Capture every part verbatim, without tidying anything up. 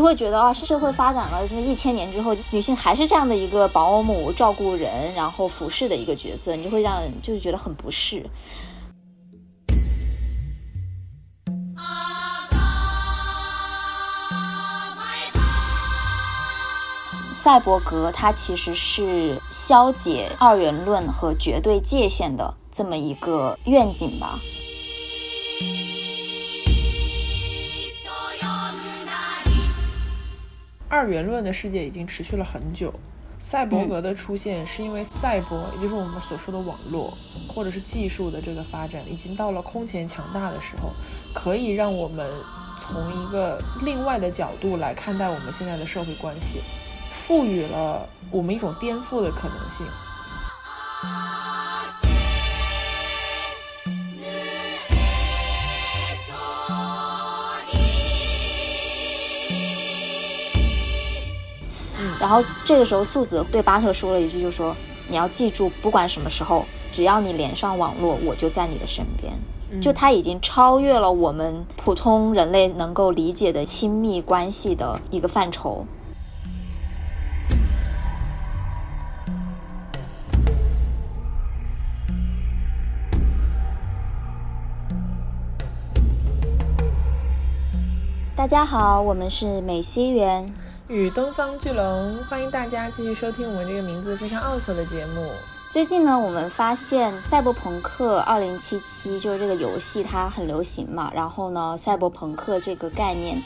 就会觉得啊，社会发展了什么一千年之后，女性还是这样的一个保姆照顾人然后服侍的一个角色，你就会让就是觉得很不适。赛博格它其实是消解二元论和绝对界限的这么一个愿景吧。二元论的世界已经持续了很久，赛博格的出现是因为赛博、嗯、也就是我们所说的网络或者是技术的这个发展已经到了空前强大的时候，可以让我们从一个另外的角度来看待我们现在的社会关系，赋予了我们一种颠覆的可能性。嗯、然后这个时候素子对巴特说了一句，就说你要记住，不管什么时候只要你连上网络，我就在你的身边。就它已经超越了我们普通人类能够理解的亲密关系的一个范畴。大家好，我们是美西园与东方巨龙，欢迎大家继续收听我们这个名字非常拗口的节目。最近呢，我们发现赛博朋克二零七七就是这个游戏它很流行嘛，然后呢赛博朋克这个概念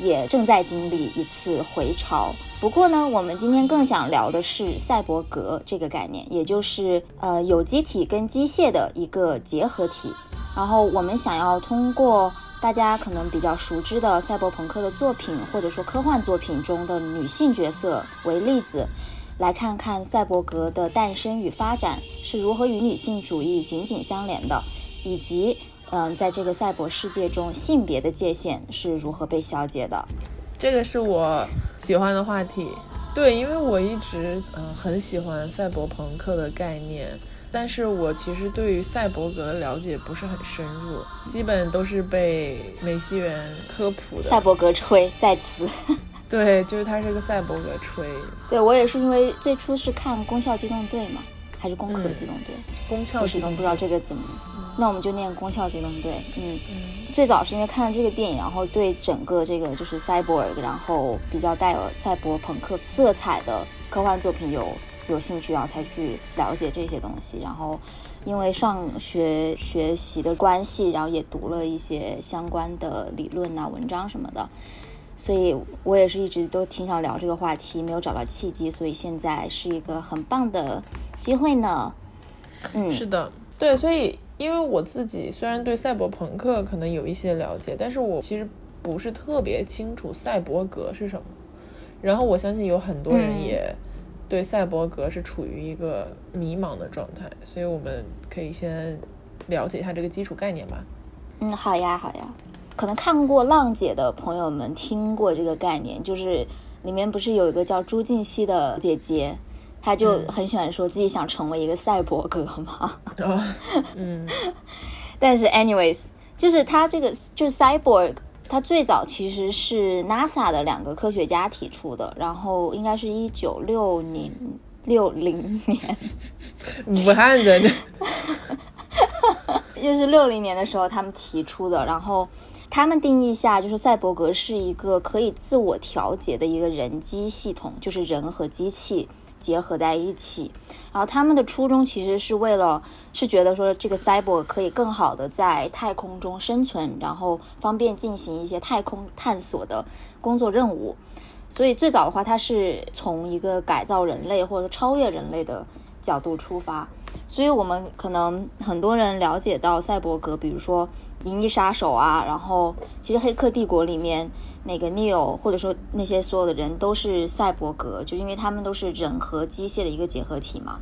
也正在经历一次回潮。不过呢，我们今天更想聊的是赛博格这个概念，也就是呃有机体跟机械的一个结合体。然后我们想要通过大家可能比较熟知的赛博朋克的作品，或者说科幻作品中的女性角色为例子，来看看赛博格的诞生与发展是如何与女性主义紧紧相连的，以及嗯、呃，在这个赛博世界中性别的界限是如何被消解的。这个是我喜欢的话题，对，因为我一直、呃、很喜欢赛博朋克的概念，但是我其实对于赛博格了解不是很深入，基本都是被美西园科普的。赛博格吹在此对，就是他是个赛博格吹。对，我也是因为最初是看攻壳机动队嘛，还是攻壳机动队、嗯、攻壳机动队不知道这个怎么、嗯、那我们就念攻壳机动队。 嗯, 嗯最早是因为看了这个电影，然后对整个这个就是 Cyborg 然后比较带有赛博朋克色彩的科幻作品有有兴趣，然后才去了解这些东西。然后因为上学学习的关系，然后也读了一些相关的理论啊文章什么的，所以我也是一直都挺想聊这个话题，没有找到契机，所以现在是一个很棒的机会呢。嗯，是的，对，所以因为我自己虽然对赛博朋克可能有一些了解，但是我其实不是特别清楚赛博格是什么，然后我相信有很多人也、嗯对赛博格是处于一个迷茫的状态，所以我们可以先了解一下这个基础概念吧。嗯，好呀好呀，可能看过浪姐的朋友们听过这个概念，就是里面不是有一个叫朱婧汐的姐姐，她就很喜欢说自己想成为一个赛博格嘛、哦、嗯，但是 anyways 就是她这个就是 cyborg，它最早其实是 NASA 的两个科学家提出的，然后应该是一九六零六零年，武汉人就是六零年的时候他们提出的。然后他们定义下，就是赛博格是一个可以自我调节的一个人机系统，就是人和机器结合在一起。然后他们的初衷其实是为了是觉得说这个 cyborg 可以更好的在太空中生存，然后方便进行一些太空探索的工作任务。所以最早的话它是从一个改造人类或者超越人类的角度出发，所以我们可能很多人了解到赛博格，比如说银翼杀手啊，然后其实黑客帝国里面那个 Neal 或者说那些所有的人都是赛博格，就因为他们都是人和机械的一个结合体嘛。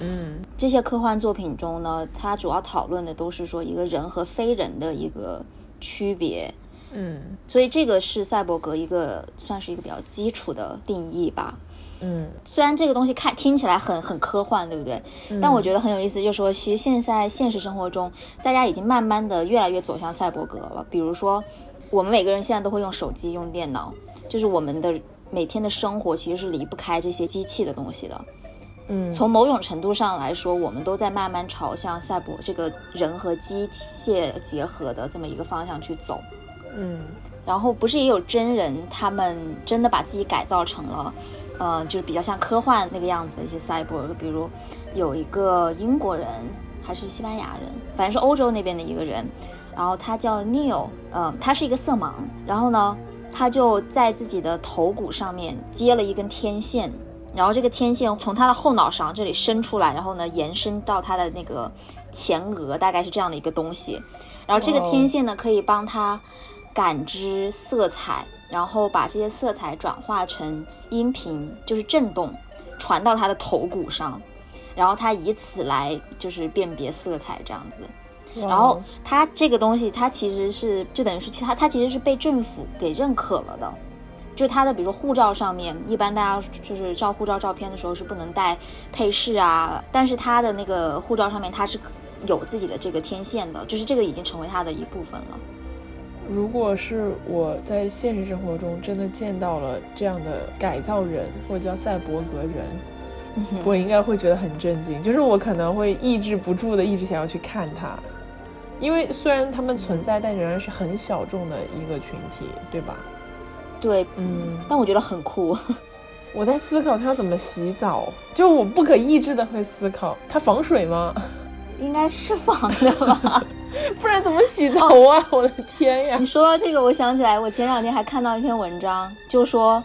嗯，这些科幻作品中呢，它主要讨论的都是说一个人和非人的一个区别。嗯，所以这个是赛博格一个算是一个比较基础的定义吧。嗯，虽然这个东西看听起来很很科幻，对不对、嗯、但我觉得很有意思，就是说其实现在现实生活中大家已经慢慢的越来越走向赛博格了。比如说我们每个人现在都会用手机用电脑，就是我们的每天的生活其实是离不开这些机器的东西的。嗯，从某种程度上来说，我们都在慢慢朝向赛博这个人和机械结合的这么一个方向去走。嗯，然后不是也有真人他们真的把自己改造成了呃，就是比较像科幻那个样子的一些 Cyborg， 比如有一个英国人还是西班牙人，反正是欧洲那边的一个人，然后他叫 Neal， 呃，他是一个色盲，然后呢他就在自己的头骨上面接了一根天线，然后这个天线从他的后脑勺这里伸出来，然后呢延伸到他的那个前额，大概是这样的一个东西，然后这个天线呢可以帮他感知色彩，然后把这些色彩转化成音频，就是震动传到他的头骨上，然后他以此来就是辨别色彩这样子。然后他这个东西他其实是就等于说他他其实是被政府给认可了的，就是他的比如说护照上面一般大家就是照护照照片的时候是不能带配饰啊，但是他的那个护照上面他是有自己的这个天线的，就是这个已经成为他的一部分了。如果是我在现实生活中真的见到了这样的改造人或叫赛博格人，我应该会觉得很震惊，就是我可能会抑制不住的一直想要去看他，因为虽然他们存在但仍然是很小众的一个群体，对吧？对，嗯，但我觉得很酷。我在思考他怎么洗澡，就我不可抑制的会思考他防水吗？应该是防的吧不然怎么洗头啊我的天呀，你说到这个我想起来我前两天还看到一篇文章，就说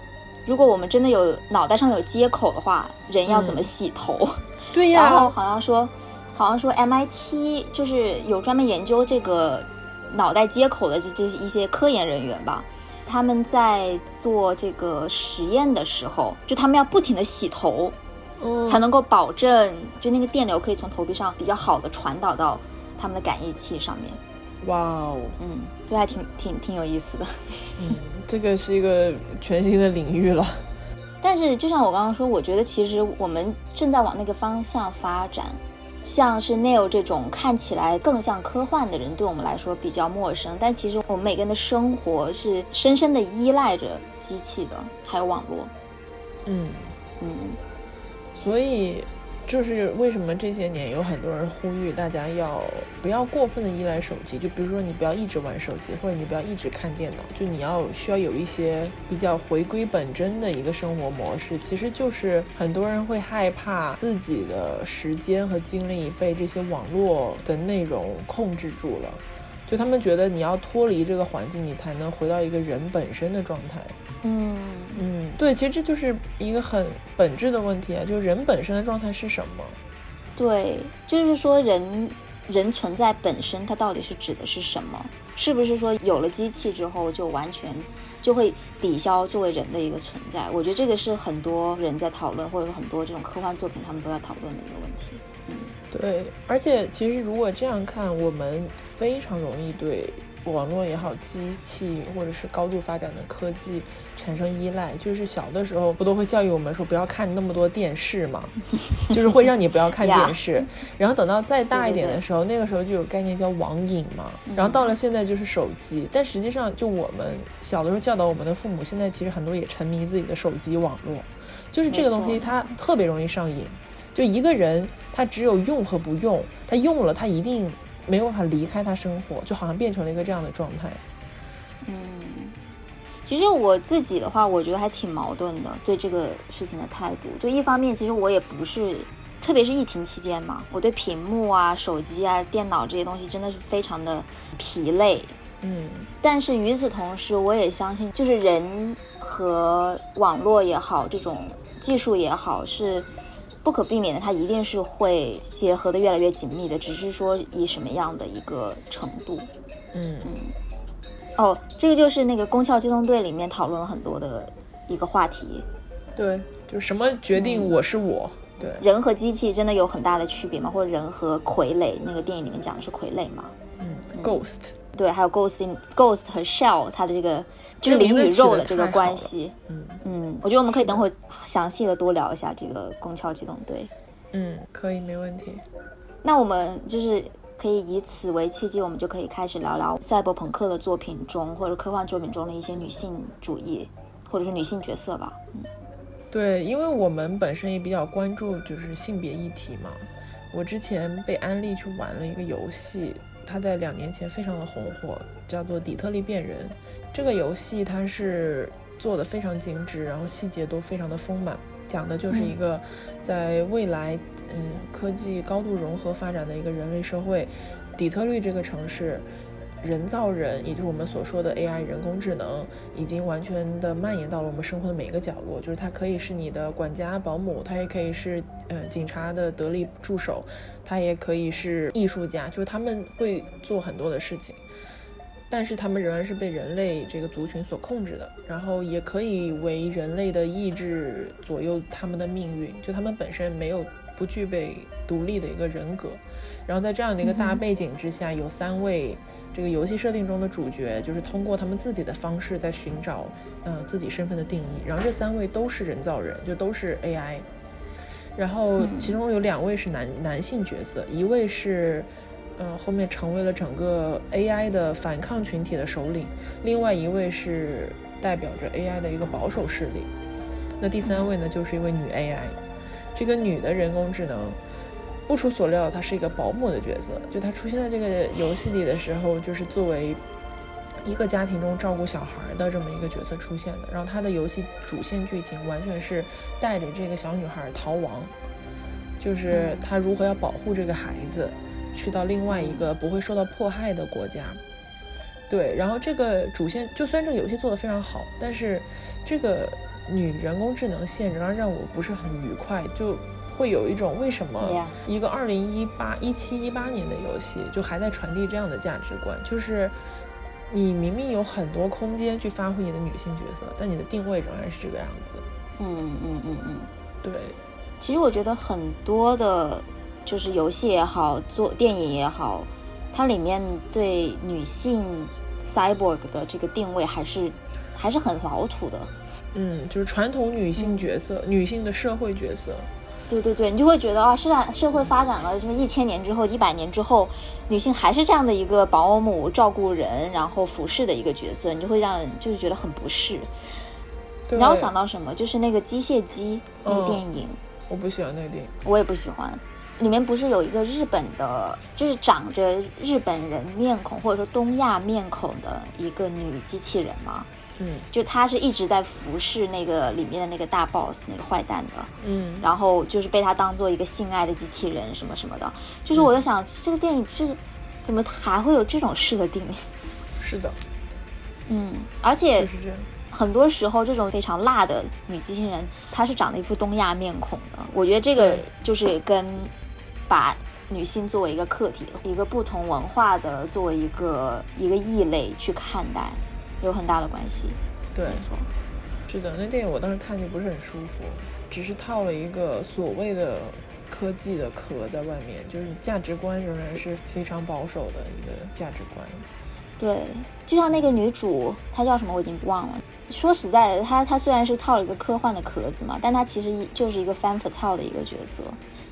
如果我们真的有脑袋上有接口的话人要怎么洗头、嗯、对呀，然后好像说好像说 M I T 就是有专门研究这个脑袋接口的这一些科研人员吧，他们在做这个实验的时候就他们要不停的洗头、嗯、才能够保证就那个电流可以从头皮上比较好的传导到他们的感应器上面。哇哦，嗯，就还挺挺挺有意思的嗯，这个是一个全新的领域了。但是就像我刚刚说，我觉得其实我们正在往那个方向发展，像是 Neil 这种看起来更像科幻的人对我们来说比较陌生，但其实我们每个人的生活是深深的依赖着机器的还有网络。嗯嗯，所以就是为什么这些年有很多人呼吁大家要不要过分的依赖手机，就比如说你不要一直玩手机，或者你不要一直看电脑，就你要需要有一些比较回归本真的一个生活模式。其实就是很多人会害怕自己的时间和精力被这些网络的内容控制住了，就他们觉得你要脱离这个环境你才能回到一个人本身的状态。嗯嗯，对，其实这就是一个很本质的问题啊，就是人本身的状态是什么？对，就是说人人存在本身它到底是指的是什么？是不是说有了机器之后就完全就会抵消作为人的一个存在？我觉得这个是很多人在讨论，或者说很多这种科幻作品他们都在讨论的一个问题。嗯，对，而且其实如果这样看，我们非常容易对网络也好，机器或者是高度发展的科技产生依赖。就是小的时候不都会教育我们说不要看那么多电视嘛，就是会让你不要看电视yeah. 然后等到再大一点的时候，对对对，那个时候就有概念叫网瘾嘛、嗯、然后到了现在就是手机，但实际上就我们小的时候教导我们的父母，现在其实很多也沉迷自己的手机网络，就是这个东西它特别容易上瘾。就一个人他只有用和不用，他用了他一定没有办法离开他生活，就好像变成了一个这样的状态。嗯，其实我自己的话我觉得还挺矛盾的对这个事情的态度。就一方面其实我也不是，特别是疫情期间嘛，我对屏幕啊手机啊电脑这些东西真的是非常的疲累。嗯，但是与此同时我也相信就是人和网络也好，这种技术也好，是不可避免的，它一定是会结合的越来越紧密的，只是说以什么样的一个程度。嗯嗯，哦，这个就是那个《宫壳机动队》里面讨论了很多的一个话题。对，就什么决定我是我、嗯、对，人和机器真的有很大的区别吗？或者人和傀儡，那个电影里面讲的是傀儡吗？嗯 Ghost、嗯、对，还有 Ghost in, Ghost 和 Shell 它的这个就是灵与肉的这个关系。嗯嗯，我觉得我们可以等会详细的多聊一下这个宫壳机动队。嗯，可以，没问题。那我们就是可以以此为契机，我们就可以开始聊聊赛博朋克的作品中或者科幻作品中的一些女性主义或者是女性角色吧。嗯，对，因为我们本身也比较关注就是性别议题嘛。我之前被安利去玩了一个游戏，它在两年前非常的红火，叫做《底特律变人》。这个游戏它是做的非常精致，然后细节都非常的丰满，讲的就是一个在未来嗯科技高度融合发展的一个人类社会，底特律这个城市人造人，也就是我们所说的 A I 人工智能，已经完全的蔓延到了我们生活的每一个角落。就是它可以是你的管家保姆，它也可以是呃警察的得力助手，它也可以是艺术家，就是他们会做很多的事情，但是他们仍然是被人类这个族群所控制的，然后也可以为人类的意志左右他们的命运，就他们本身没有不具备独立的一个人格。然后在这样的一个大背景之下，有三位这个游戏设定中的主角，就是通过他们自己的方式在寻找嗯、呃、自己身份的定义。然后这三位都是人造人，就都是 A I。 然后其中有两位是男男性角色，一位是呃后面成为了整个 A I 的反抗群体的首领，另外一位是代表着 A I 的一个保守势力。那第三位呢，就是一位女 A I。 这个女的人工智能不出所料，她是一个保姆的角色。就她出现在这个游戏里的时候，就是作为一个家庭中照顾小孩的这么一个角色出现的。然后她的游戏主线剧情完全是带着这个小女孩逃亡，就是她如何要保护这个孩子去到另外一个不会受到迫害的国家。对，然后这个主线，就虽然这个游戏做得非常好，但是这个女人工智能线仍然让我不是很愉快，就会有一种为什么一个二零一八一七一八年的游戏就还在传递这样的价值观，就是你明明有很多空间去发挥你的女性角色，但你的定位仍然是这个样子。嗯嗯嗯嗯，对。其实我觉得很多的就是游戏也好，做电影也好，它里面对女性 cyborg 的这个定位还是还是很老土的。嗯，就是传统女性角色、嗯、女性的社会角色。对对对，你就会觉得啊，是啊，社会发展了什么一千年之后、一百年之后，女性还是这样的一个保姆、照顾人，然后服侍的一个角色，你就会让就是觉得很不适。你让我想到什么？就是那个机械姬那个电影、嗯，我不喜欢那个电影，我也不喜欢。里面不是有一个日本的，就是长着日本人面孔或者说东亚面孔的一个女机器人吗？嗯，就她是一直在服侍那个里面的那个大 boss 那个坏蛋的，嗯，然后就是被她当做一个性爱的机器人什么什么的。就是我在想、嗯、这个电影就是怎么还会有这种设定？是的，嗯，而且就是这样。很多时候这种非常辣的女机器人，她是长得一副东亚面孔的。我觉得这个就是跟把女性作为一个客体，一个不同文化的作为一个一个异类去看待，有很大的关系。对，没错，是的。那电影我当时看就不是很舒服，只是套了一个所谓的科技的壳在外面，就是价值观仍然是非常保守的一个价值观。对，就像那个女主，她叫什么我已经忘了。说实在的，她她虽然是套了一个科幻的壳子嘛，但她其实就是一个 femme fatale 的一个角色、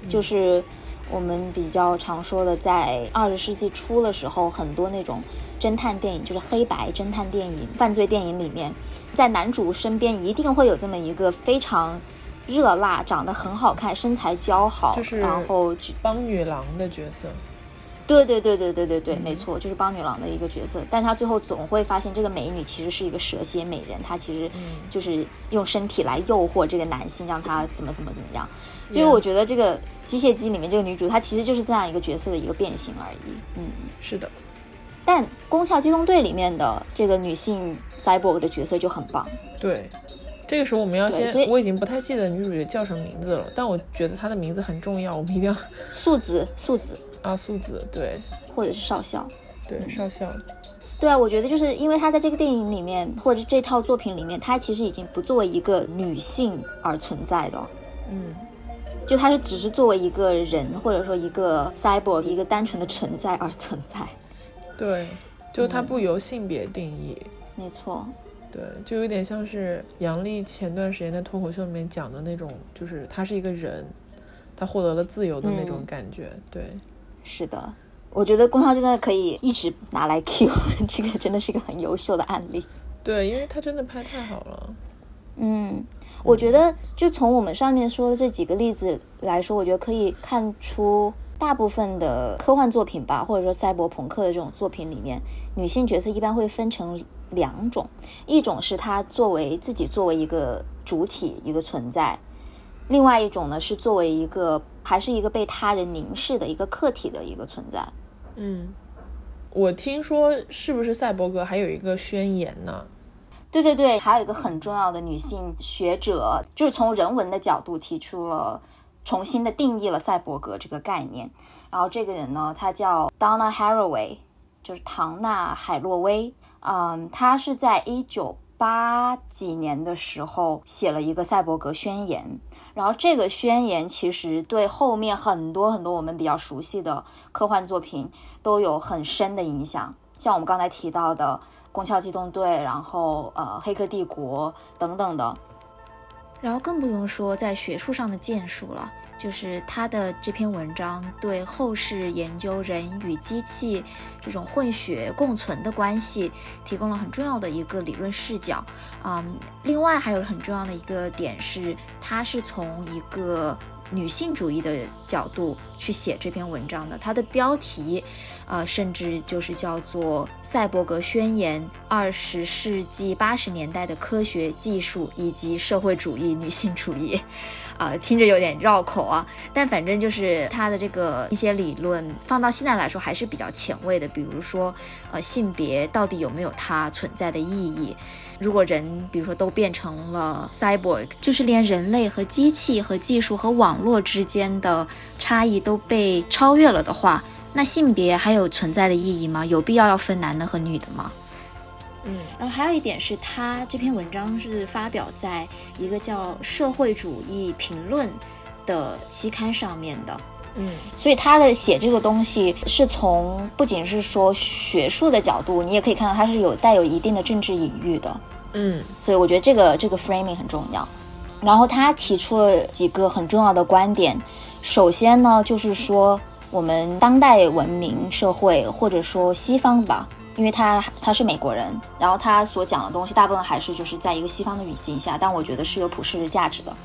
嗯，就是我们比较常说的，在二十世纪初的时候，很多那种侦探电影，就是黑白侦探电影、犯罪电影里面，在男主身边一定会有这么一个非常热辣、长得很好看、身材姣好，就是然后帮女郎的角色。对对对对对对对，没错，就是帮女郎的一个角色。但是她最后总会发现，这个美女其实是一个蛇蝎美人，她其实就是用身体来诱惑这个男性，让他怎么怎么怎么样。所以我觉得这个机械姬里面这个女主，她其实就是这样一个角色的一个变形而已。嗯，是的。但《攻壳机动队》里面的这个女性 cyborg 的角色就很棒。对，这个时候我们要先，我已经不太记得女主角叫什么名字了，但我觉得她的名字很重要，我们一定要素子，素子。啊，素子，对，或者是少校，对、嗯、少校，对啊，我觉得就是因为她在这个电影里面，或者这套作品里面，她其实已经不作为一个女性而存在了，嗯，就她是只是作为一个人，或者说一个 cyborg 一个单纯的存在而存在，对，就她不由性别定义，嗯、没错。对，就有点像是杨笠前段时间在脱口秀里面讲的那种，就是她是一个人，她获得了自由的那种感觉，嗯、对。是的，我觉得攻壳机动队可以一直拿来 Q， 这个真的是一个很优秀的案例。对，因为他真的拍太好了。嗯，我觉得就从我们上面说的这几个例子来说，我觉得可以看出大部分的科幻作品吧，或者说赛博朋克的这种作品里面，女性角色一般会分成两种，一种是她作为自己作为一个主体一个存在，另外一种呢是作为一个还是一个被他人凝视的一个客体的一个存在。嗯，我听说是不是赛博格还有一个宣言呢？对对对，还有一个很重要的女性学者，就是从人文的角度提出了重新的定义了赛博格这个概念。然后这个人呢，她叫 Donna Haraway， 就是唐纳海洛威。嗯，她是在一九八几年的时候写了一个赛博格宣言，然后这个宣言其实对后面很多很多我们比较熟悉的科幻作品都有很深的影响，像我们刚才提到的攻壳机动队，然后呃，黑客帝国等等的。然后更不用说在学术上的建树了，就是他的这篇文章对后世研究人与机器这种混血共存的关系提供了很重要的一个理论视角。嗯，另外还有很重要的一个点是，他是从一个女性主义的角度去写这篇文章的，它的标题呃，甚至就是叫做《赛博格宣言：二十世纪八十年代的科学技术以及社会主义女性主义》呃，听着有点绕口啊，但反正就是它的这个一些理论放到现在来说还是比较前卫的，比如说呃，性别到底有没有它存在的意义？如果人比如说都变成了 Cyborg， 就是连人类和机器和技术和网络之间的差异都被超越了的话，那性别还有存在的意义吗？有必要要分男的和女的吗？嗯，然后还有一点是，他这篇文章是发表在一个叫《社会主义评论》的期刊上面的。嗯，所以他的写这个东西是从不仅是说学术的角度，你也可以看到他是有带有一定的政治隐喻的。嗯，所以我觉得这个这个 framing 很重要。然后他提出了几个很重要的观点，首先呢就是说，我们当代文明社会或者说西方吧，因为他他是美国人，然后他所讲的东西大部分还是就是在一个西方的语境下，但我觉得是有普世价值的。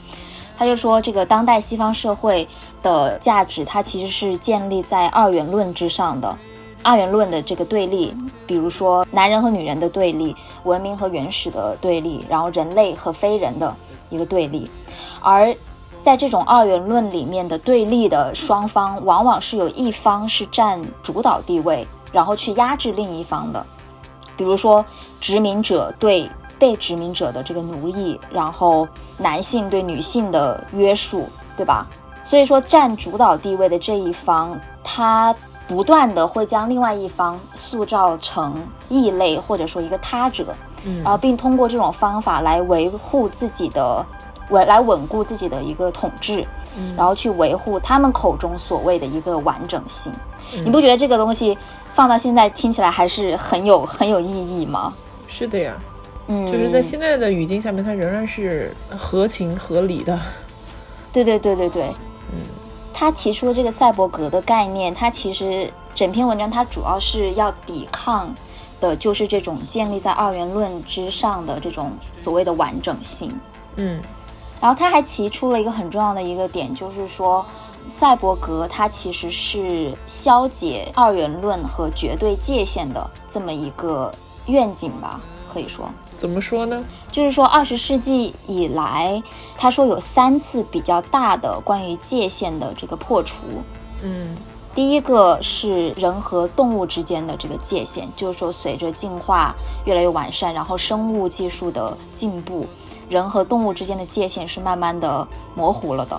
他就说这个当代西方社会的价值，它其实是建立在二元论之上的，二元论的这个对立，比如说男人和女人的对立，文明和原始的对立，然后人类和非人的一个对立。而在这种二元论里面的对立的双方，往往是有一方是占主导地位，然后去压制另一方的，比如说殖民者对被殖民者的这个奴役，然后男性对女性的约束，对吧？所以说占主导地位的这一方，他不断的会将另外一方塑造成异类或者说一个他者，然后并通过这种方法来维护自己的来稳固自己的一个统治，然后去维护他们口中所谓的一个完整性。你不觉得这个东西放到现在听起来还是很有很有意义吗？是的呀，嗯，就是在现在的语境下面，它仍然是合情合理的。对对对对对，嗯，他提出了这个赛博格的概念，它其实整篇文章它主要是要抵抗的就是这种建立在二元论之上的这种所谓的完整性。嗯，然后他还提出了一个很重要的一个点，就是说赛博格它其实是消解二元论和绝对界限的这么一个愿景吧，可以说。怎么说呢？就是说二十世纪以来，他说有三次比较大的关于界限的这个破除。嗯，第一个是人和动物之间的这个界限，就是说随着进化越来越完善，然后生物技术的进步，人和动物之间的界限是慢慢的模糊了的。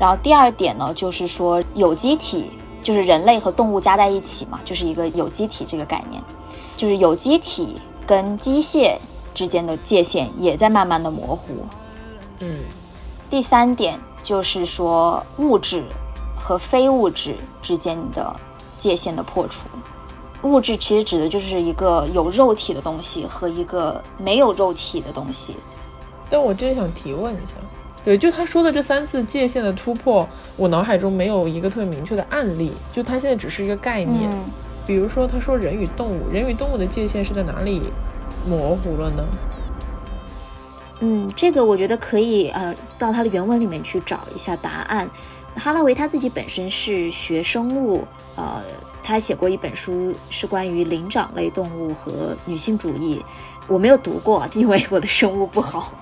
然后第二点呢，就是说有机体，就是人类和动物加在一起嘛，就是一个有机体这个概念，就是有机体跟机械之间的界限也在慢慢的模糊。嗯，第三点就是说物质和非物质之间的界限的破除。物质其实指的就是一个有肉体的东西和一个没有肉体的东西。但我真的想提问一下，对，就他说的这三次界限的突破，我脑海中没有一个特别明确的案例，就他现在只是一个概念。嗯，比如说他说人与动物，人与动物的界限是在哪里模糊了呢？嗯，这个我觉得可以呃到他的原文里面去找一下答案。哈拉维他自己本身是学生物，呃，他写过一本书是关于灵长类动物和女性主义，我没有读过，因为我的生物不好。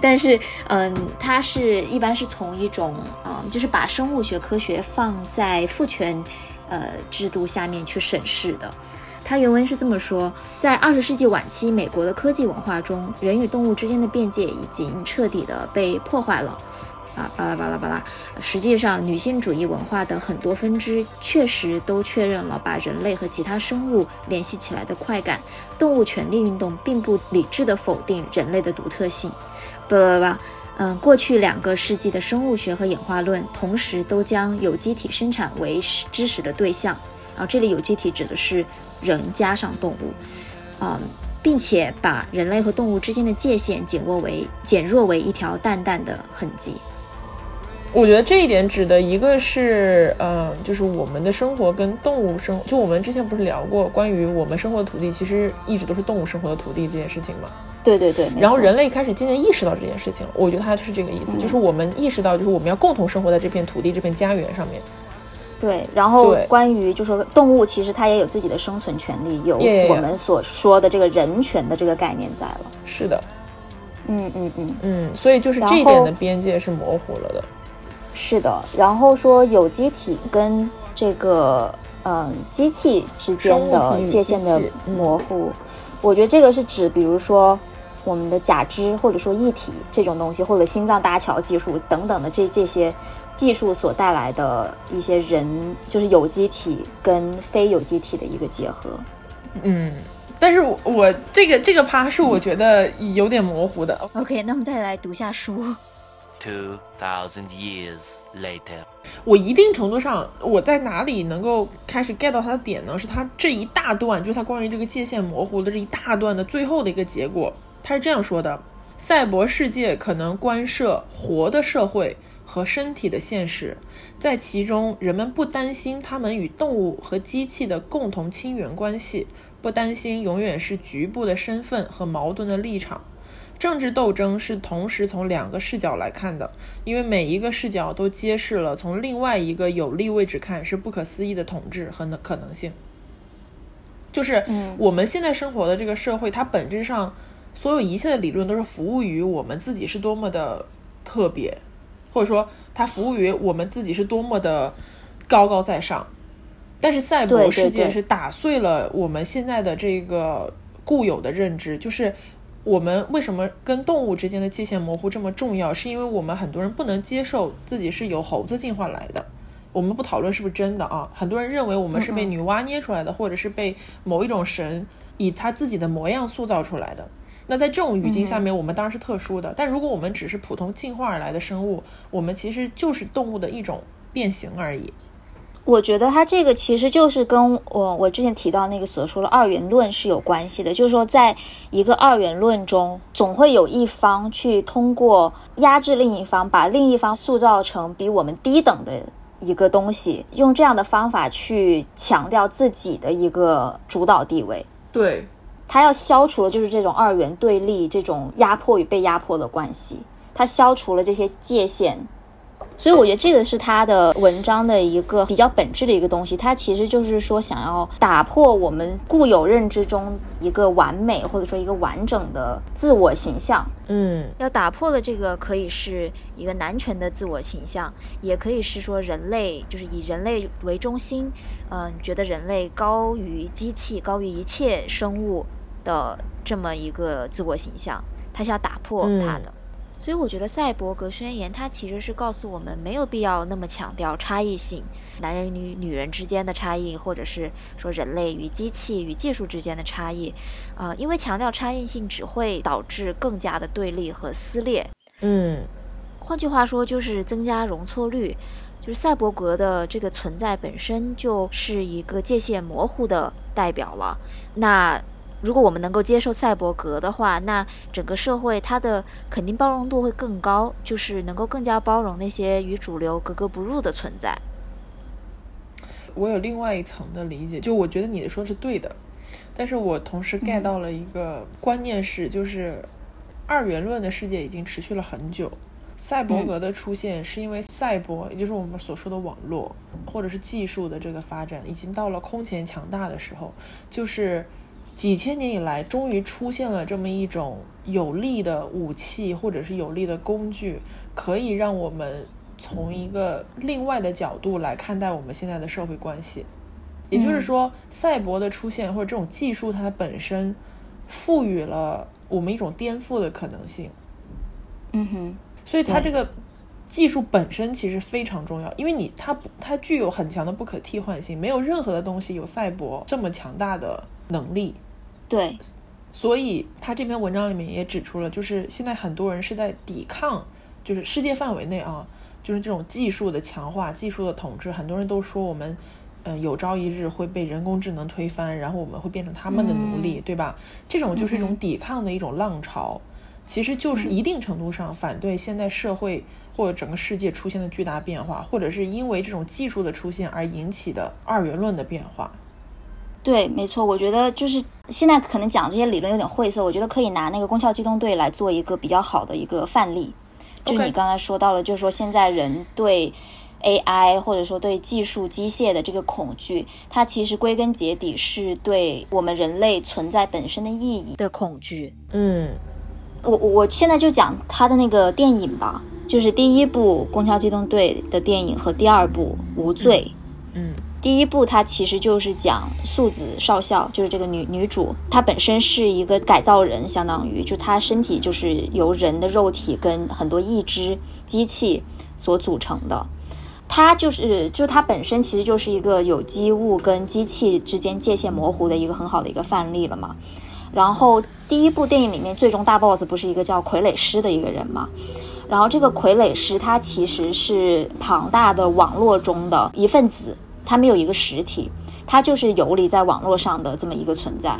但是，嗯，他是一般是从一种啊、呃，就是把生物学科学放在父权呃制度下面去审视的。他原文是这么说：在二十世纪晚期美国的科技文化中，人与动物之间的边界已经彻底的被破坏了。啊，巴拉巴拉巴拉。实际上，女性主义文化的很多分支确实都确认了把人类和其他生物联系起来的快感。动物权利运动并不理智地否定人类的独特性。巴拉巴拉。嗯，过去两个世纪的生物学和演化论，同时都将有机体生产为知识的对象。然后这里有机体指的是人加上动物。嗯。并且把人类和动物之间的界限减弱为减弱为一条淡淡的痕迹。我觉得这一点指的一个是，呃，就是我们的生活跟动物生活，就我们之前不是聊过关于我们生活的土地其实一直都是动物生活的土地这件事情吗？对对对。然后人类开始渐渐意识到这件事情，我觉得它是这个意思、嗯、就是我们意识到就是我们要共同生活在这片土地这片家园上面。对，然后关于就是说动物其实它也有自己的生存权利，有我们所说的这个人权的这个概念在了。是的，嗯嗯嗯嗯，所以就是这一点的边界是模糊了的。是的，然后说有机体跟这个嗯、呃、机器之间的界限的模糊、嗯，我觉得这个是指比如说我们的假肢或者说义体这种东西，或者心脏搭桥技术等等的这这些。技术所带来的一些人就是有机体跟非有机体的一个结合。嗯，但是 我, 我这个这个趴是我觉得有点模糊的。OK， 那我们再来读下书。two thousand years later， 我一定程度上我在哪里能够开始 get 到他的点呢？是他这一大段，就是他关于这个界限模糊的这一大段的最后的一个结果。他是这样说的：赛博世界可能关涉活的社会和身体的现实，在其中人们不担心他们与动物和机器的共同亲缘关系，不担心永远是局部的身份和矛盾的立场。政治斗争是同时从两个视角来看的，因为每一个视角都揭示了从另外一个有利位置看是不可思议的统治和可能性。就是我们现在生活的这个社会，它本质上所有一切的理论都是服务于我们自己是多么的特别，或者说它服务于我们自己是多么的高高在上。但是赛博世界是打碎了我们现在的这个固有的认知。就是我们为什么跟动物之间的界限模糊这么重要，是因为我们很多人不能接受自己是由猴子进化来的。我们不讨论是不是真的啊，很多人认为我们是被女娲捏出来的，或者是被某一种神以他自己的模样塑造出来的。那在这种语境下面，我们当然是特殊的、嗯、但如果我们只是普通进化而来的生物，我们其实就是动物的一种变形而已。我觉得它这个其实就是跟我我之前提到那个所说的二元论是有关系的。就是说在一个二元论中，总会有一方去通过压制另一方，把另一方塑造成比我们低等的一个东西，用这样的方法去强调自己的一个主导地位。对，它要消除了就是这种二元对立，这种压迫与被压迫的关系，它消除了这些界限。所以我觉得这个是他的文章的一个比较本质的一个东西，它其实就是说想要打破我们固有认知中一个完美或者说一个完整的自我形象。嗯，要打破的这个可以是一个男权的自我形象，也可以是说人类就是以人类为中心，嗯、呃，觉得人类高于机器高于一切生物的这么一个自我形象，它是要打破它的、嗯、所以我觉得赛博格宣言它其实是告诉我们没有必要那么强调差异性，男人与女人之间的差异，或者是说人类与机器与技术之间的差异、呃、因为强调差异性只会导致更加的对立和撕裂。嗯，换句话说就是增加容错率。就是赛博格的这个存在本身就是一个界限模糊的代表了。那如果我们能够接受赛博格的话，那整个社会它的肯定包容度会更高，就是能够更加包容那些与主流格格不入的存在。我有另外一层的理解，就我觉得你说是对的，但是我同时 get 到了一个观念是，就是二元论的世界已经持续了很久。赛博格的出现是因为赛博、嗯、也就是我们所说的网络或者是技术的这个发展已经到了空前强大的时候，就是几千年以来终于出现了这么一种有力的武器或者是有力的工具，可以让我们从一个另外的角度来看待我们现在的社会关系。也就是说，赛博的出现或者这种技术它本身赋予了我们一种颠覆的可能性。嗯哼，所以它这个技术本身其实非常重要，因为你它它具有很强的不可替换性，没有任何的东西有赛博这么强大的能力。对，所以他这篇文章里面也指出了，就是现在很多人是在抵抗，就是世界范围内啊，就是这种技术的强化、技术的统治。很多人都说我们嗯、呃，有朝一日会被人工智能推翻，然后我们会变成他们的奴隶、嗯、对吧？这种就是一种抵抗的一种浪潮、嗯、其实就是一定程度上反对现在社会或者整个世界出现的巨大变化，或者是因为这种技术的出现而引起的二元论的变化。对，没错，我觉得就是现在可能讲这些理论有点晦涩，我觉得可以拿那个《攻壳机动队》来做一个比较好的一个范例。就是你刚才说到了，就是说现在人对A I 或者说对技术机械的这个恐惧，它其实归根结底是对我们人类存在本身的意义的恐惧。嗯，我我现在就讲它的那个电影吧，就是第一部《攻壳机动队》的电影和第二部《无罪》。嗯，第一部它其实就是讲素子少校，就是这个女女主，她本身是一个改造人，相当于就她身体就是由人的肉体跟很多义肢机器所组成的。它就是就是它本身其实就是一个有机物跟机器之间界限模糊的一个很好的一个范例了嘛。然后第一部电影里面最终大 boss 不是一个叫傀儡师的一个人嘛，然后这个傀儡师他其实是庞大的网络中的一份子，他没有一个实体，他就是游离在网络上的这么一个存在。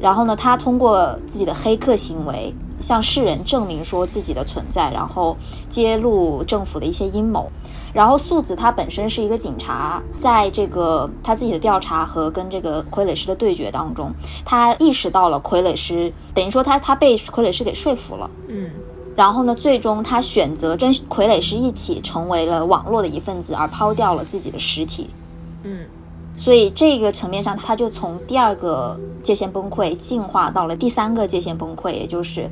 然后呢，他通过自己的黑客行为向世人证明说自己的存在，然后揭露政府的一些阴谋。然后素子他本身是一个警察，在这个他自己的调查和跟这个傀儡师的对决当中，他意识到了傀儡师，等于说他他被傀儡师给说服了。嗯，然后呢，最终他选择跟傀儡师一起成为了网络的一份子，而抛掉了自己的实体。嗯，所以这个层面上，他就从第二个界限崩溃进化到了第三个界限崩溃，也就是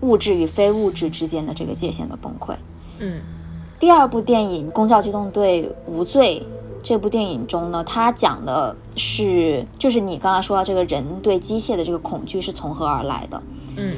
物质与非物质之间的这个界限的崩溃。嗯，第二部电影《攻壳机动队无罪》这部电影中呢，它讲的是就是你刚才说到这个人对机械的这个恐惧是从何而来的。嗯，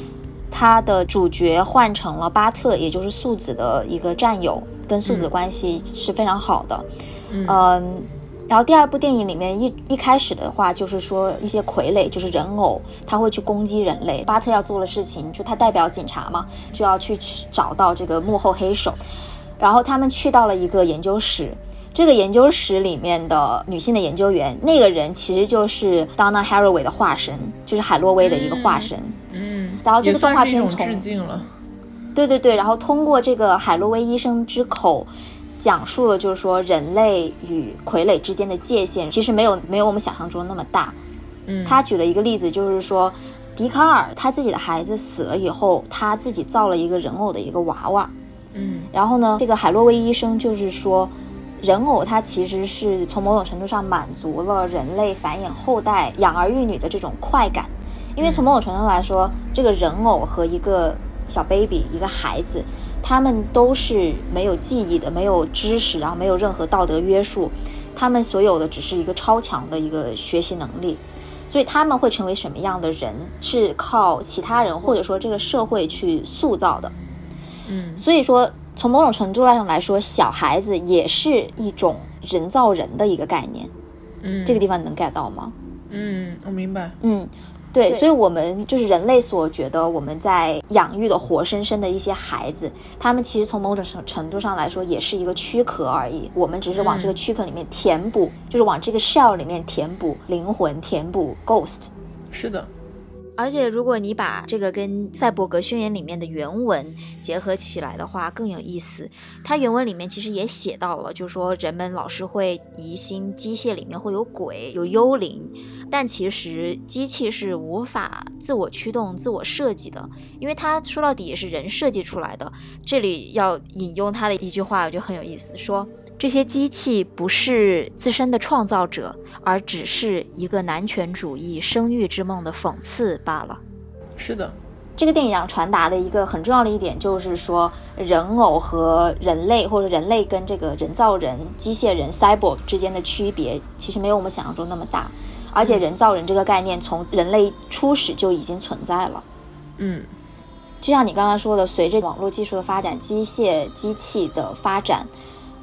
它的主角换成了巴特，也就是素子的一个战友，跟素子关系是非常好的。 嗯, 嗯然后第二部电影里面一一开始的话，就是说一些傀儡就是人偶，他会去攻击人类。巴特要做的事情就他代表警察嘛，就要去找到这个幕后黑手。然后他们去到了一个研究室，这个研究室里面的女性的研究员，那个人其实就是 Donna Haraway 的化身，就是海洛威的一个化身。 嗯, 嗯然后这个动画片从致敬了，对对对，然后通过这个海洛威医生之口讲述了，就是说人类与傀儡之间的界限其实没有没有我们想象中那么大。嗯，他举了一个例子，就是说笛卡尔他自己的孩子死了以后，他自己造了一个人偶的一个娃娃。嗯，然后呢，这个海洛威医生就是说，人偶它其实是从某种程度上满足了人类繁衍后代、养儿育女的这种快感，因为从某种程度来说，这个人偶和一个小 baby、一个孩子，他们都是没有记忆的、没有知识，然后没有任何道德约束，他们所有的只是一个超强的一个学习能力。所以他们会成为什么样的人，是靠其他人或者说这个社会去塑造的。嗯，所以说从某种程度上来说，小孩子也是一种人造人的一个概念。嗯，这个地方你能 get 到吗？嗯，我明白。嗯，对，对，所以我们就是人类所觉得我们在养育的活生生的一些孩子，他们其实从某种程度上来说也是一个躯壳而已，我们只是往这个躯壳里面填补，嗯，就是往这个 shell 里面填补灵魂，填补 ghost。 是的，而且如果你把这个跟赛博格宣言里面的原文结合起来的话更有意思，它原文里面其实也写到了，就是说人们老是会疑心机械里面会有鬼有幽灵，但其实机器是无法自我驱动自我设计的，因为它说到底也是人设计出来的。这里要引用他的一句话，我觉得很有意思，说这些机器不是自身的创造者，而只是一个男权主义生育之梦的讽刺罢了。是的，这个电影想传达的一个很重要的一点就是说，人偶和人类，或者人类跟这个人造人机械人 Cyborg 之间的区别其实没有我们想象中那么大，而且人造人这个概念从人类初始就已经存在了。嗯，就像你刚才说的，随着网络技术的发展，机械机器的发展，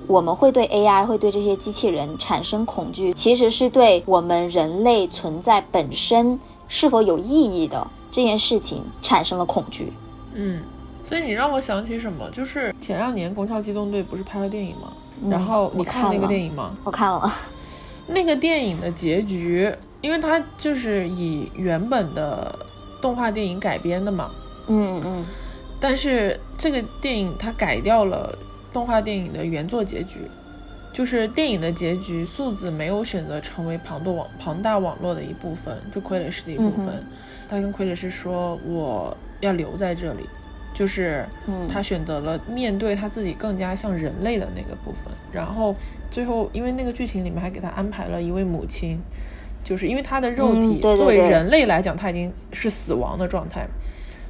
我们会对 A I 会对这些机器人产生恐惧，其实是对我们人类存在本身是否有意义的这件事情产生了恐惧。嗯，所以你让我想起什么，就是前两年攻壳机动队不是拍了电影吗、嗯、然后你看了那个电影吗？我看了那个电影的结局，因为它就是以原本的动画电影改编的嘛。嗯嗯，但是这个电影它改掉了动画电影的原作结局，就是电影的结局素子没有选择成为庞大网庞大网络的一部分，就傀儡师的一部分、嗯、他跟傀儡师说我要留在这里，就是他选择了面对他自己更加像人类的那个部分。然后最后因为那个剧情里面还给他安排了一位母亲，就是因为他的肉体、嗯、对对对，作为人类来讲他已经是死亡的状态，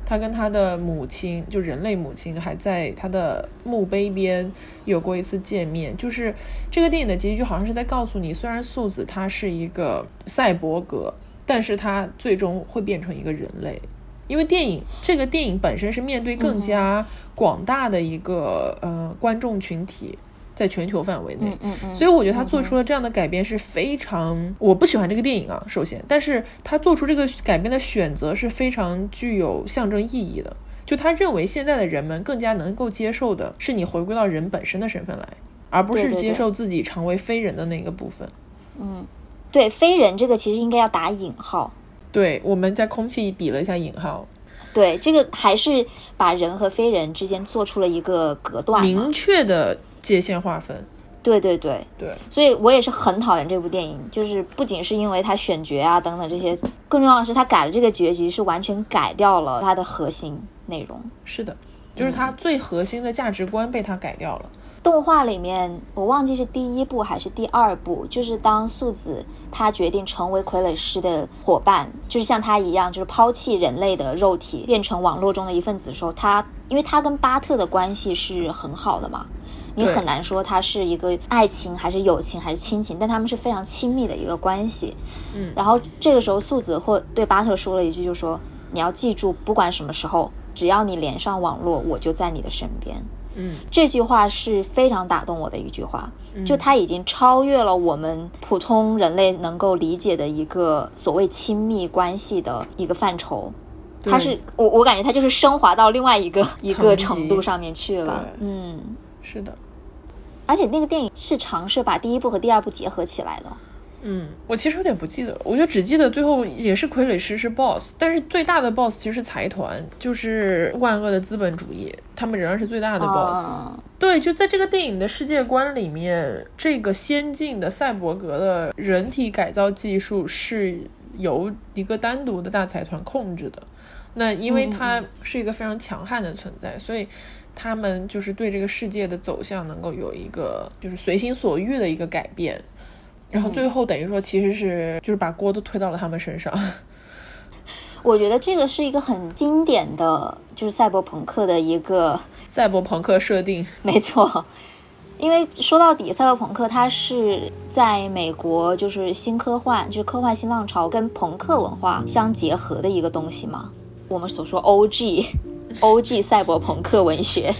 他跟他的母亲，就人类母亲还在他的墓碑边有过一次见面。就是这个电影的结局好像是在告诉你，虽然素子他是一个赛博格，但是他最终会变成一个人类。因为电影这个电影本身是面对更加广大的一个、嗯、呃观众群体，在全球范围内、嗯嗯嗯、所以我觉得他做出了这样的改编是非常、嗯、我不喜欢这个电影啊首先，但是他做出这个改编的选择是非常具有象征意义的，就他认为现在的人们更加能够接受的是你回归到人本身的身份来，而不是接受自己成为非人的那个部分。对对对，嗯，对，非人这个其实应该要打引号，对，我们在空气比了一下引号，对，这个还是把人和非人之间做出了一个隔断，明确的界限划分。对对对对，所以我也是很讨厌这部电影，就是不仅是因为它选角啊等等这些，更重要的是它改了这个结局，是完全改掉了它的核心内容。是的，就是它最核心的价值观被它改掉了、嗯、动画里面我忘记是第一部还是第二部，就是当素子她决定成为傀儡师的伙伴，就是像她一样，就是抛弃人类的肉体变成网络中的一份子的时候，她因为她跟巴特的关系是很好的嘛，你很难说它是一个爱情还是友情还是亲情，但他们是非常亲密的一个关系。嗯，然后这个时候素子会对巴特说了一句，就说你要记住，不管什么时候，只要你连上网络，我就在你的身边。嗯，这句话是非常打动我的一句话，就它已经超越了我们普通人类能够理解的一个所谓亲密关系的一个范畴。它是我我感觉它就是升华到另外一个一个程度上面去了。嗯。是的，而且那个电影是尝试把第一部和第二部结合起来的。嗯，我其实有点不记得，我就只记得最后也是傀儡师是 boss， 但是最大的 boss 其实是财团，就是万恶的资本主义，他们仍然是最大的 boss、哦、对，就在这个电影的世界观里面，这个先进的赛博格的人体改造技术是由一个单独的大财团控制的，那因为它是一个非常强悍的存在、嗯、所以他们就是对这个世界的走向能够有一个就是随心所欲的一个改变，然后最后等于说其实是就是把锅都推到了他们身上。我觉得这个是一个很经典的就是赛博朋克的一个赛博朋克设定。没错，因为说到底赛博朋克它是在美国就是新科幻就是科幻新浪潮跟朋克文化相结合的一个东西嘛，我们所说 O G O G 赛博朋克文学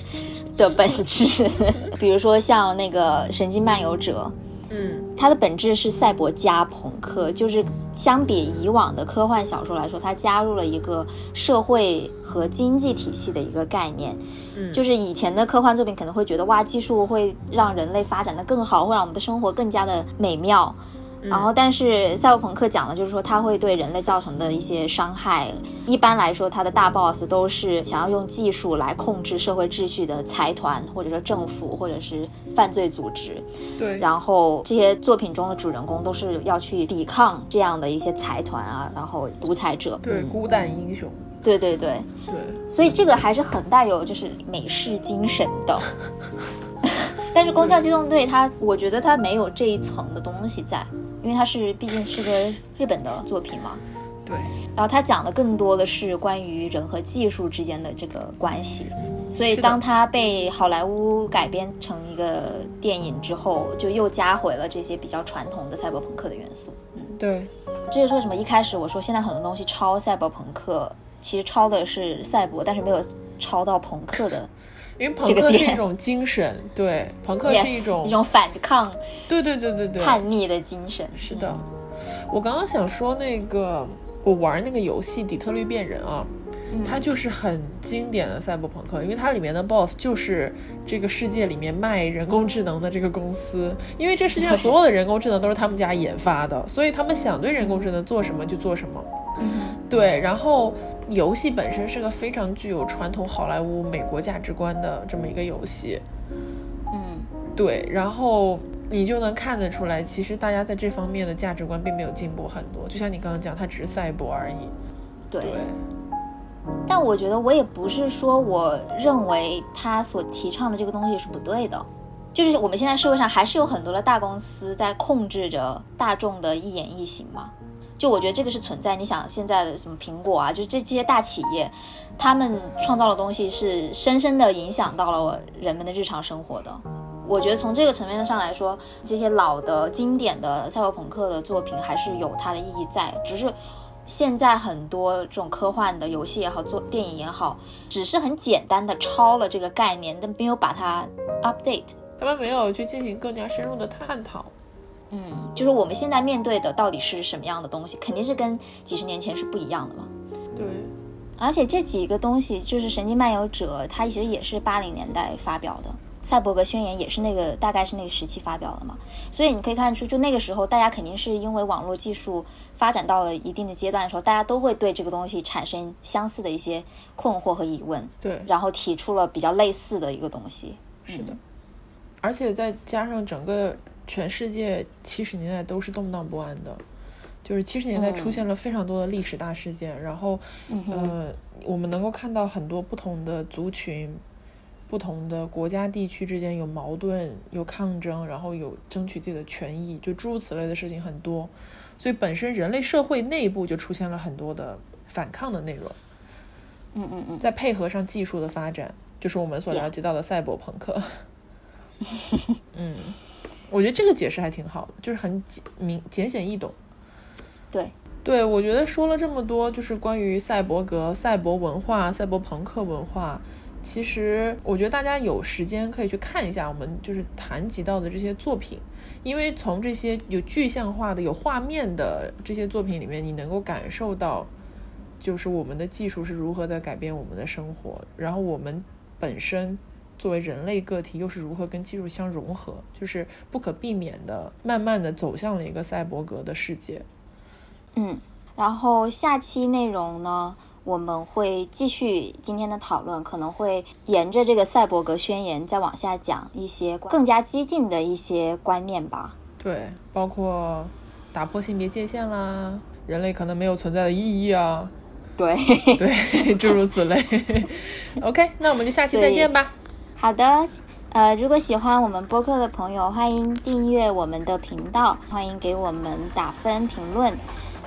的本质比如说像那个神经漫游者，嗯，它的本质是赛博加朋克，就是相比以往的科幻小说来说，它加入了一个社会和经济体系的一个概念。嗯，就是以前的科幻作品可能会觉得哇，技术会让人类发展得更好，会让我们的生活更加的美妙，嗯、然后但是赛博朋克讲的就是说它会对人类造成的一些伤害，一般来说它的大 boss 都是想要用技术来控制社会秩序的财团或者说政府或者是犯罪组织，对，然后这些作品中的主人公都是要去抵抗这样的一些财团啊，然后独裁者，对，孤胆英雄，对对对对，所以这个还是很带有就是美式精神的但是《攻壳机动队》它我觉得它没有这一层的东西在，因为它是毕竟是个日本的作品嘛，对，然后它讲的更多的是关于人和技术之间的这个关系，所以当它被好莱坞改编成一个电影之后就又加回了这些比较传统的赛博朋克的元素、嗯、对，这就是为什么一开始我说现在很多东西抄赛博朋克，其实抄的是赛博，但是没有抄到朋克的，因为朋克是一种精神，对，朋克是一种、yes, 一种反抗，对对对对对，叛逆的精神，是的、嗯、我刚刚想说那个我玩那个游戏底特律变人啊、嗯、它就是很经典的赛博朋克，因为它里面的 boss 就是这个世界里面卖人工智能的这个公司，因为这世界上所有的人工智能都是他们家研发的，所以他们想对人工智能做什么就做什么，嗯，对，然后游戏本身是个非常具有传统好莱坞美国价值观的这么一个游戏，嗯，对，然后你就能看得出来其实大家在这方面的价值观并没有进步很多，就像你刚刚讲它只是赛博而已， 对, 对，但我觉得我也不是说我认为他所提倡的这个东西是不对的，就是我们现在社会上还是有很多的大公司在控制着大众的一言一行嘛，就我觉得这个是存在，你想现在的什么苹果啊，就这些大企业他们创造的东西是深深的影响到了人们的日常生活的，我觉得从这个层面上来说这些老的经典的赛博朋克的作品还是有它的意义在，只是现在很多这种科幻的游戏也好做电影也好只是很简单的抄了这个概念，但没有把它 update， 他们没有去进行更加深入的探讨，嗯，就是我们现在面对的到底是什么样的东西，肯定是跟几十年前是不一样的嘛。对，而且这几个东西就是《神经漫游者》，它其实也是八零年代发表的，《赛博格宣言》也是那个大概是那个时期发表的嘛。所以你可以看出，就那个时候大家肯定是因为网络技术发展到了一定的阶段的时候，大家都会对这个东西产生相似的一些困惑和疑问。对，然后提出了比较类似的一个东西。是的，嗯、而且再加上整个。全世界七十年代都是动荡不安的，就是七十年代出现了非常多的历史大事件、嗯、然后、嗯、呃，我们能够看到很多不同的族群不同的国家地区之间有矛盾有抗争，然后有争取自己的权益，就诸如此类的事情很多，所以本身人类社会内部就出现了很多的反抗的内容，嗯嗯嗯，再配合上技术的发展，就是我们所了解到的赛博朋克嗯，我觉得这个解释还挺好的，就是很明简显易懂。对对，我觉得说了这么多，就是关于赛博格、赛博文化、赛博朋克文化，其实我觉得大家有时间可以去看一下我们就是谈及到的这些作品，因为从这些有具象化的有画面的这些作品里面，你能够感受到就是我们的技术是如何在改变我们的生活，然后我们本身作为人类个体又是如何跟技术相融合，就是不可避免的慢慢的走向了一个赛博格的世界。嗯，然后下期内容呢我们会继续今天的讨论，可能会沿着这个赛博格宣言再往下讲一些更加激进的一些观念吧，对，包括打破性别界限啦，人类可能没有存在的意义啊，对对，诸如此类OK， 那我们就下期再见吧。好的，呃，如果喜欢我们播客的朋友，欢迎订阅我们的频道，欢迎给我们打分评论。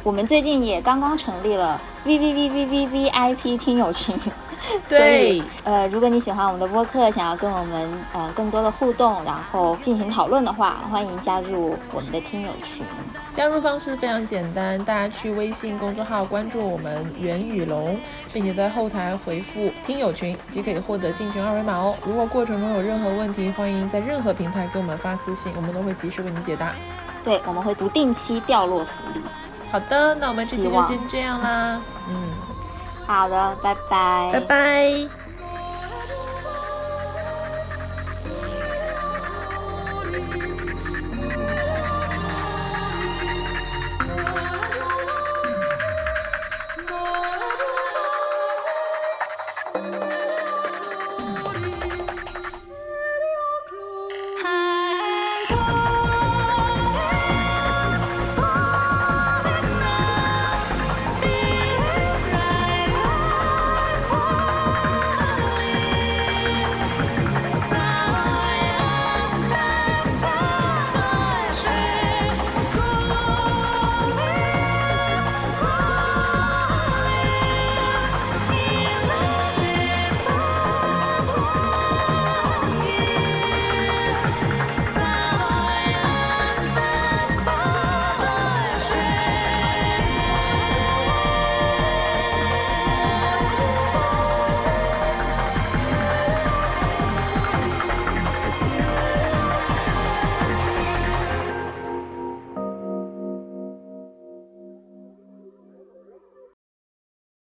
我们最近也刚刚成立了 V V V V V V I P 听友群，对，呃，如果你喜欢我们的播客，想要跟我们呃更多的互动，然后进行讨论的话，欢迎加入我们的听友群。加入方式非常简单，大家去微信公众号关注我们袁宇龙，并且在后台回复听友群即可以获得进群二维码哦。如果过程中有任何问题，欢迎在任何平台给我们发私信，我们都会及时为你解答。对，我们会不定期掉落福利。好的，那我们这期就先这样啦。嗯，好的，拜拜，拜拜。